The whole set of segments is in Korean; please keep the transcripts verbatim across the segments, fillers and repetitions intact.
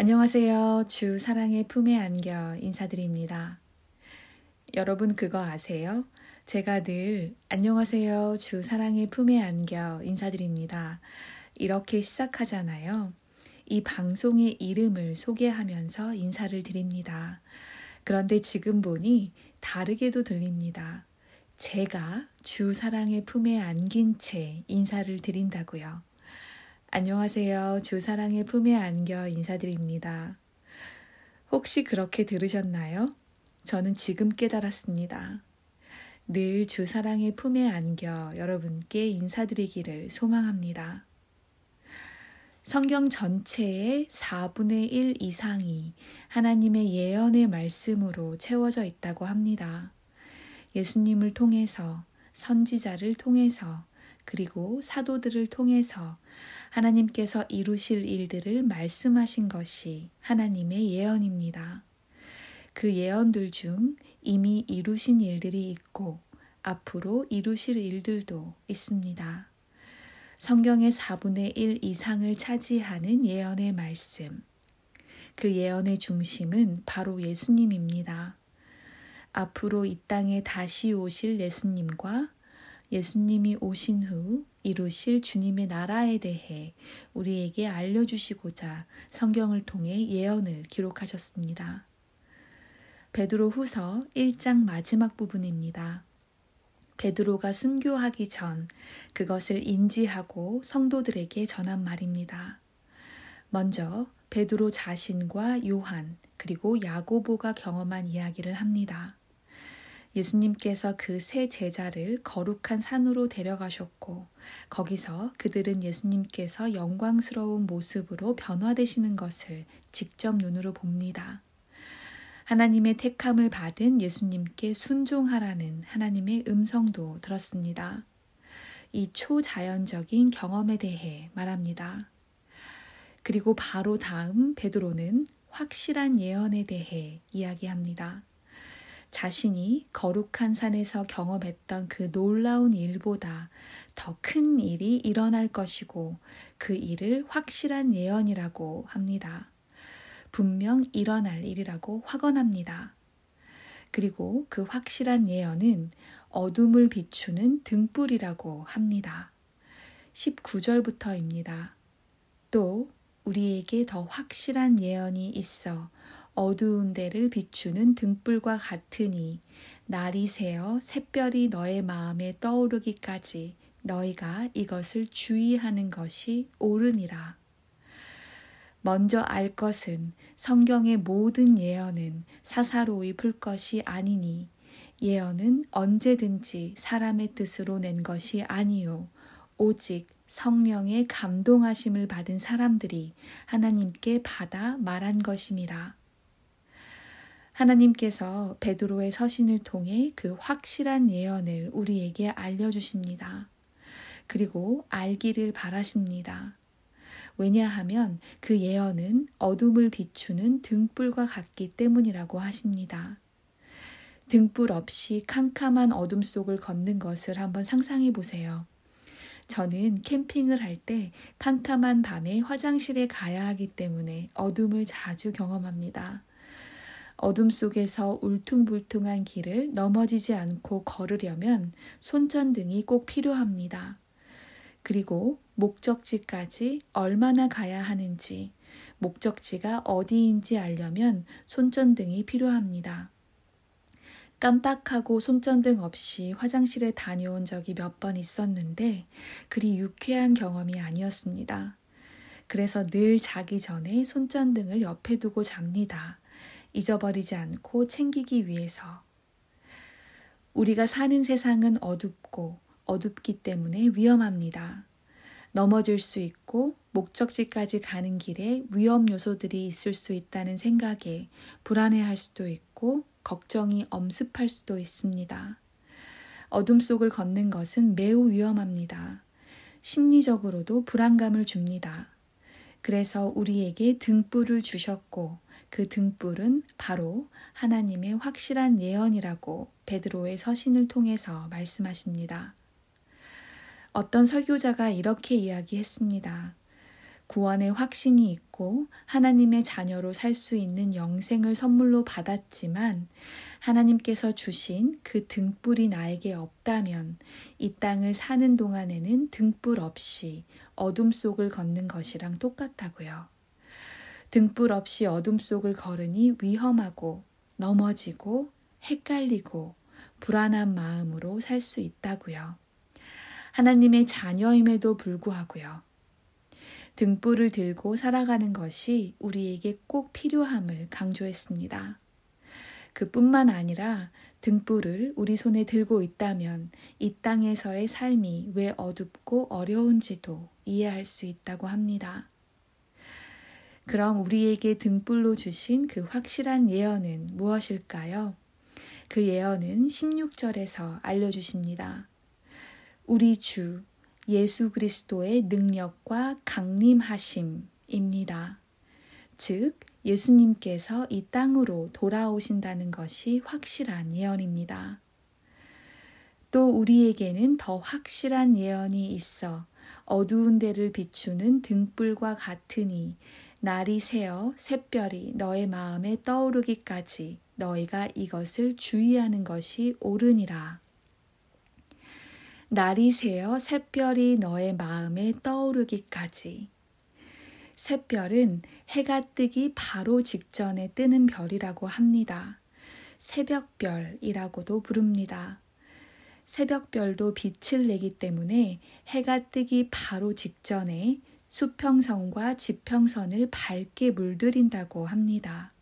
안녕하세요. 주 사랑의 품에 안겨 인사드립니다. 여러분 그거 아세요? 제가 늘 안녕하세요. 주 사랑의 품에 안겨 인사드립니다. 이렇게 시작하잖아요. 이 방송의 이름을 소개하면서 인사를 드립니다. 그런데 지금 보니 다르게도 들립니다. 제가 주 사랑의 품에 안긴 채 인사를 드린다고요. 안녕하세요. 주 사랑의 품에 안겨 인사드립니다. 혹시 그렇게 들으셨나요? 저는 지금 깨달았습니다. 늘 주 사랑의 품에 안겨 여러분께 인사드리기를 소망합니다. 성경 전체의 사분의 일 이상이 하나님의 예언의 말씀으로 채워져 있다고 합니다. 예수님을 통해서, 선지자를 통해서, 그리고 사도들을 통해서 하나님께서 이루실 일들을 말씀하신 것이 하나님의 예언입니다. 그 예언들 중 이미 이루신 일들이 있고 앞으로 이루실 일들도 있습니다. 성경의 사분의 일 이상을 차지하는 예언의 말씀. 그 예언의 중심은 바로 예수님입니다. 앞으로 이 땅에 다시 오실 예수님과 예수님이 오신 후 이루실 주님의 나라에 대해 우리에게 알려주시고자 성경을 통해 예언을 기록하셨습니다. 베드로 후서 일 장 마지막 부분입니다. 베드로가 순교하기 전 그것을 인지하고 성도들에게 전한 말입니다. 먼저 베드로 자신과 요한 그리고 야고보가 경험한 이야기를 합니다. 예수님께서 그 세 제자를 거룩한 산으로 데려가셨고 거기서 그들은 예수님께서 영광스러운 모습으로 변화되시는 것을 직접 눈으로 봅니다. 하나님의 택함을 받은 예수님께 순종하라는 하나님의 음성도 들었습니다. 이 초자연적인 경험에 대해 말합니다. 그리고 바로 다음 베드로는 확실한 예언에 대해 이야기합니다. 자신이 거룩한 산에서 경험했던 그 놀라운 일보다 더 큰 일이 일어날 것이고 그 일을 확실한 예언이라고 합니다. 분명 일어날 일이라고 확언합니다. 그리고 그 확실한 예언은 어둠을 비추는 등불이라고 합니다. 십구 절부터입니다. 또 우리에게 더 확실한 예언이 있어 어두운 데를 비추는 등불과 같으니 날이 새어 샛별이 너의 마음에 떠오르기까지 너희가 이것을 주의하는 것이 옳으니라. 먼저 알 것은 성경의 모든 예언은 사사로이 풀 것이 아니니 예언은 언제든지 사람의 뜻으로 낸 것이 아니요 오직 성령의 감동하심을 받은 사람들이 하나님께 받아 말한 것임이라. 하나님께서 베드로의 서신을 통해 그 확실한 예언을 우리에게 알려주십니다. 그리고 알기를 바라십니다. 왜냐하면 그 예언은 어둠을 비추는 등불과 같기 때문이라고 하십니다. 등불 없이 캄캄한 어둠 속을 걷는 것을 한번 상상해 보세요. 저는 캠핑을 할 때 캄캄한 밤에 화장실에 가야 하기 때문에 어둠을 자주 경험합니다. 어둠 속에서 울퉁불퉁한 길을 넘어지지 않고 걸으려면 손전등이 꼭 필요합니다. 그리고 목적지까지 얼마나 가야 하는지, 목적지가 어디인지 알려면 손전등이 필요합니다. 깜빡하고 손전등 없이 화장실에 다녀온 적이 몇 번 있었는데 그리 유쾌한 경험이 아니었습니다. 그래서 늘 자기 전에 손전등을 옆에 두고 잡니다. 잊어버리지 않고 챙기기 위해서. 우리가 사는 세상은 어둡고 어둡기 때문에 위험합니다. 넘어질 수 있고 목적지까지 가는 길에 위험 요소들이 있을 수 있다는 생각에 불안해할 수도 있고 걱정이 엄습할 수도 있습니다. 어둠 속을 걷는 것은 매우 위험합니다. 심리적으로도 불안감을 줍니다. 그래서 우리에게 등불을 주셨고 그 등불은 바로 하나님의 확실한 예언이라고 베드로의 서신을 통해서 말씀하십니다. 어떤 설교자가 이렇게 이야기했습니다. 구원의 확신이 있고 하나님의 자녀로 살 수 있는 영생을 선물로 받았지만 하나님께서 주신 그 등불이 나에게 없다면 이 땅을 사는 동안에는 등불 없이 어둠 속을 걷는 것이랑 똑같다고요. 등불 없이 어둠 속을 걸으니 위험하고 넘어지고 헷갈리고 불안한 마음으로 살 수 있다고요. 하나님의 자녀임에도 불구하고요. 등불을 들고 살아가는 것이 우리에게 꼭 필요함을 강조했습니다. 그뿐만 아니라 등불을 우리 손에 들고 있다면 이 땅에서의 삶이 왜 어둡고 어려운지도 이해할 수 있다고 합니다. 그럼 우리에게 등불로 주신 그 확실한 예언은 무엇일까요? 그 예언은 십육 절에서 알려주십니다. 우리 주 예수 그리스도의 능력과 강림하심입니다. 즉 예수님께서 이 땅으로 돌아오신다는 것이 확실한 예언입니다. 또 우리에게는 더 확실한 예언이 있어 어두운 데를 비추는 등불과 같으니 날이 새어 샛별이 너의 마음에 떠오르기까지 너희가 이것을 주의하는 것이 옳으니라. 날이 새어 샛별이 너의 마음에 떠오르기까지. 샛별은 해가 뜨기 바로 직전에 뜨는 별이라고 합니다. 새벽별이라고도 부릅니다. 새벽별도 빛을 내기 때문에 해가 뜨기 바로 직전에 수평선과 지평선을 밝게 물들인다고 합니다.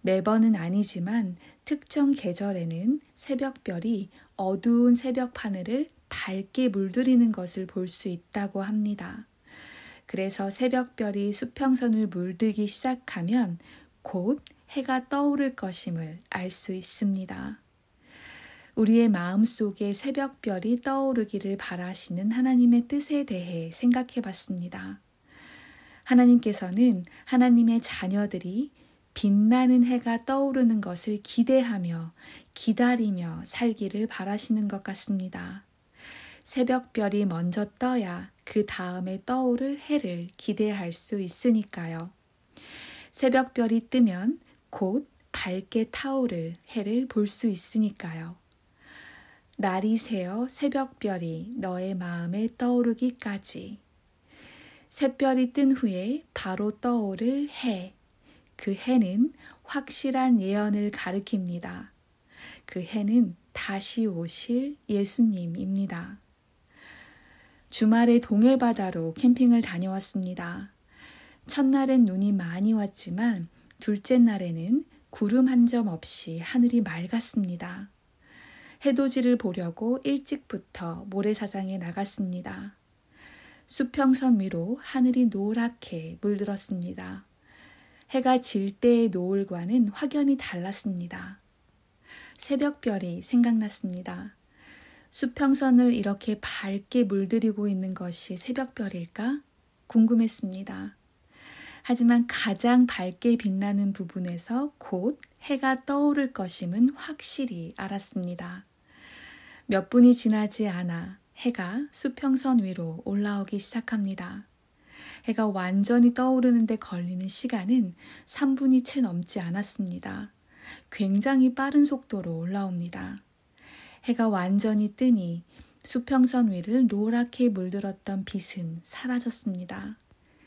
매번은 아니지만 특정 계절에는 새벽별이 어두운 새벽 하늘을 밝게 물들이는 것을 볼 수 있다고 합니다. 그래서 새벽별이 수평선을 물들기 시작하면 곧 해가 떠오를 것임을 알 수 있습니다. 우리의 마음속에 새벽별이 떠오르기를 바라시는 하나님의 뜻에 대해 생각해 봤습니다. 하나님께서는 하나님의 자녀들이 빛나는 해가 떠오르는 것을 기대하며 기다리며 살기를 바라시는 것 같습니다. 새벽별이 먼저 떠야 그 다음에 떠오를 해를 기대할 수 있으니까요. 새벽별이 뜨면 곧 밝게 타오를 해를 볼 수 있으니까요. 날이 새어 새벽별이 너의 마음에 떠오르기까지. 샛별이 뜬 후에 바로 떠오를 해. 그 해는 확실한 예언을 가리킵니다. 그 해는 다시 오실 예수님입니다. 주말에 동해바다로 캠핑을 다녀왔습니다. 첫날엔 눈이 많이 왔지만 둘째 날에는 구름 한 점 없이 하늘이 맑았습니다. 해돋이를 보려고 일찍부터 모래사장에 나갔습니다. 수평선 위로 하늘이 노랗게 물들었습니다. 해가 질 때의 노을과는 확연히 달랐습니다. 새벽별이 생각났습니다. 수평선을 이렇게 밝게 물들이고 있는 것이 새벽별일까? 궁금했습니다. 하지만 가장 밝게 빛나는 부분에서 곧 해가 떠오를 것임은 확실히 알았습니다. 몇 분이 지나지 않아 해가 수평선 위로 올라오기 시작합니다. 해가 완전히 떠오르는데 걸리는 시간은 삼 분이 채 넘지 않았습니다. 굉장히 빠른 속도로 올라옵니다. 해가 완전히 뜨니 수평선 위를 노랗게 물들었던 빛은 사라졌습니다.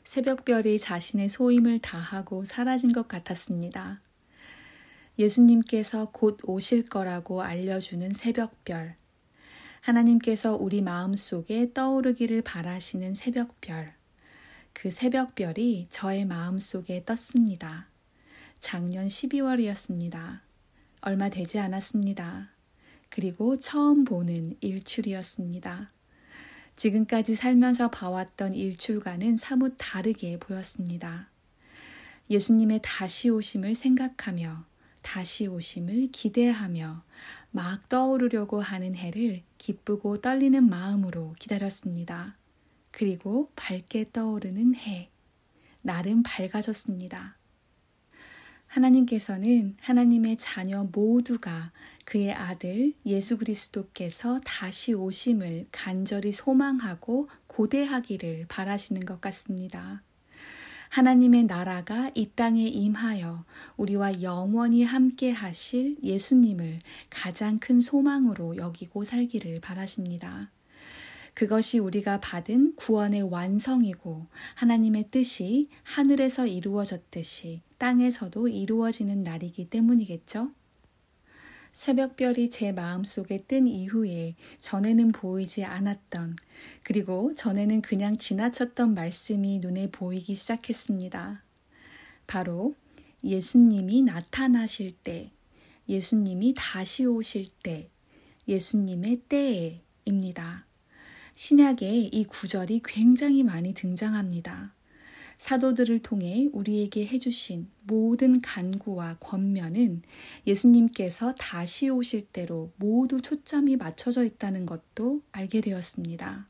새벽별이 자신의 소임을 다하고 사라진 것 같았습니다. 예수님께서 곧 오실 거라고 알려주는 새벽별. 하나님께서 우리 마음속에 떠오르기를 바라시는 새벽별. 그 새벽별이 저의 마음속에 떴습니다. 작년 십이월이었습니다. 얼마 되지 않았습니다. 그리고 처음 보는 일출이었습니다. 지금까지 살면서 봐왔던 일출과는 사뭇 다르게 보였습니다. 예수님의 다시 오심을 생각하며 다시 오심을 기대하며 막 떠오르려고 하는 해를 기쁘고 떨리는 마음으로 기다렸습니다. 그리고 밝게 떠오르는 해, 날은 밝아졌습니다. 하나님께서는 하나님의 자녀 모두가 그의 아들 예수 그리스도께서 다시 오심을 간절히 소망하고 고대하기를 바라시는 것 같습니다. 하나님의 나라가 이 땅에 임하여 우리와 영원히 함께 하실 예수님을 가장 큰 소망으로 여기고 살기를 바라십니다. 그것이 우리가 받은 구원의 완성이고 하나님의 뜻이 하늘에서 이루어졌듯이 땅에서도 이루어지는 날이기 때문이겠죠? 새벽별이 제 마음속에 뜬 이후에 전에는 보이지 않았던, 그리고 전에는 그냥 지나쳤던 말씀이 눈에 보이기 시작했습니다. 바로 예수님이 나타나실 때, 예수님이 다시 오실 때, 예수님의 때에 입니다. 신약에 이 구절이 굉장히 많이 등장합니다. 사도들을 통해 우리에게 해주신 모든 간구와 권면은 예수님께서 다시 오실 때로 모두 초점이 맞춰져 있다는 것도 알게 되었습니다.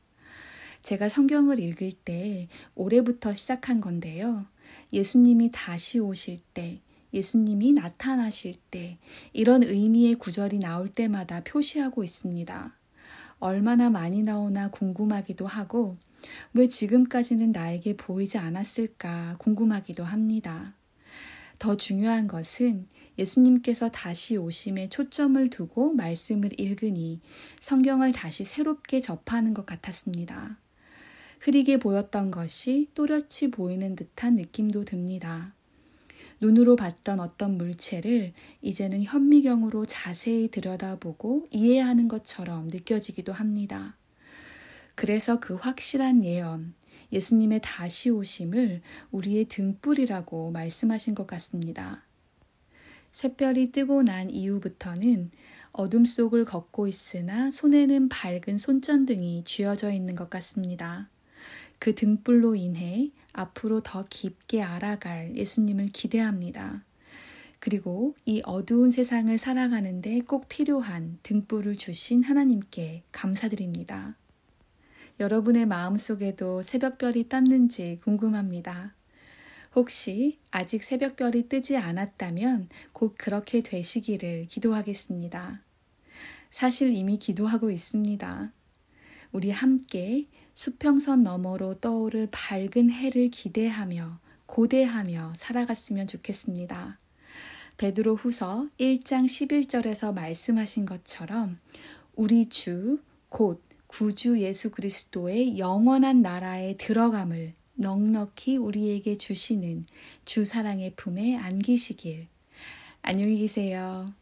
제가 성경을 읽을 때 올해부터 시작한 건데요. 예수님이 다시 오실 때, 예수님이 나타나실 때, 이런 의미의 구절이 나올 때마다 표시하고 있습니다. 얼마나 많이 나오나 궁금하기도 하고, 왜 지금까지는 나에게 보이지 않았을까 궁금하기도 합니다. 더 중요한 것은 예수님께서 다시 오심에 초점을 두고 말씀을 읽으니 성경을 다시 새롭게 접하는 것 같았습니다. 흐리게 보였던 것이 또렷이 보이는 듯한 느낌도 듭니다. 눈으로 봤던 어떤 물체를 이제는 현미경으로 자세히 들여다보고 이해하는 것처럼 느껴지기도 합니다. 그래서 그 확실한 예언, 예수님의 다시 오심을 우리의 등불이라고 말씀하신 것 같습니다. 샛별이 뜨고 난 이후부터는 어둠 속을 걷고 있으나 손에는 밝은 손전등이 쥐어져 있는 것 같습니다. 그 등불로 인해 앞으로 더 깊게 알아갈 예수님을 기대합니다. 그리고 이 어두운 세상을 살아가는데 꼭 필요한 등불을 주신 하나님께 감사드립니다. 여러분의 마음속에도 새벽별이 떴는지 궁금합니다. 혹시 아직 새벽별이 뜨지 않았다면 곧 그렇게 되시기를 기도하겠습니다. 사실 이미 기도하고 있습니다. 우리 함께 수평선 너머로 떠오를 밝은 해를 기대하며 고대하며 살아갔으면 좋겠습니다. 베드로 후서 일 장 십일 절에서 말씀하신 것처럼 우리 주, 곧 구주 예수 그리스도의 영원한 나라에 들어감을 넉넉히 우리에게 주시는 주 사랑의 품에 안기시길. 안녕히 계세요.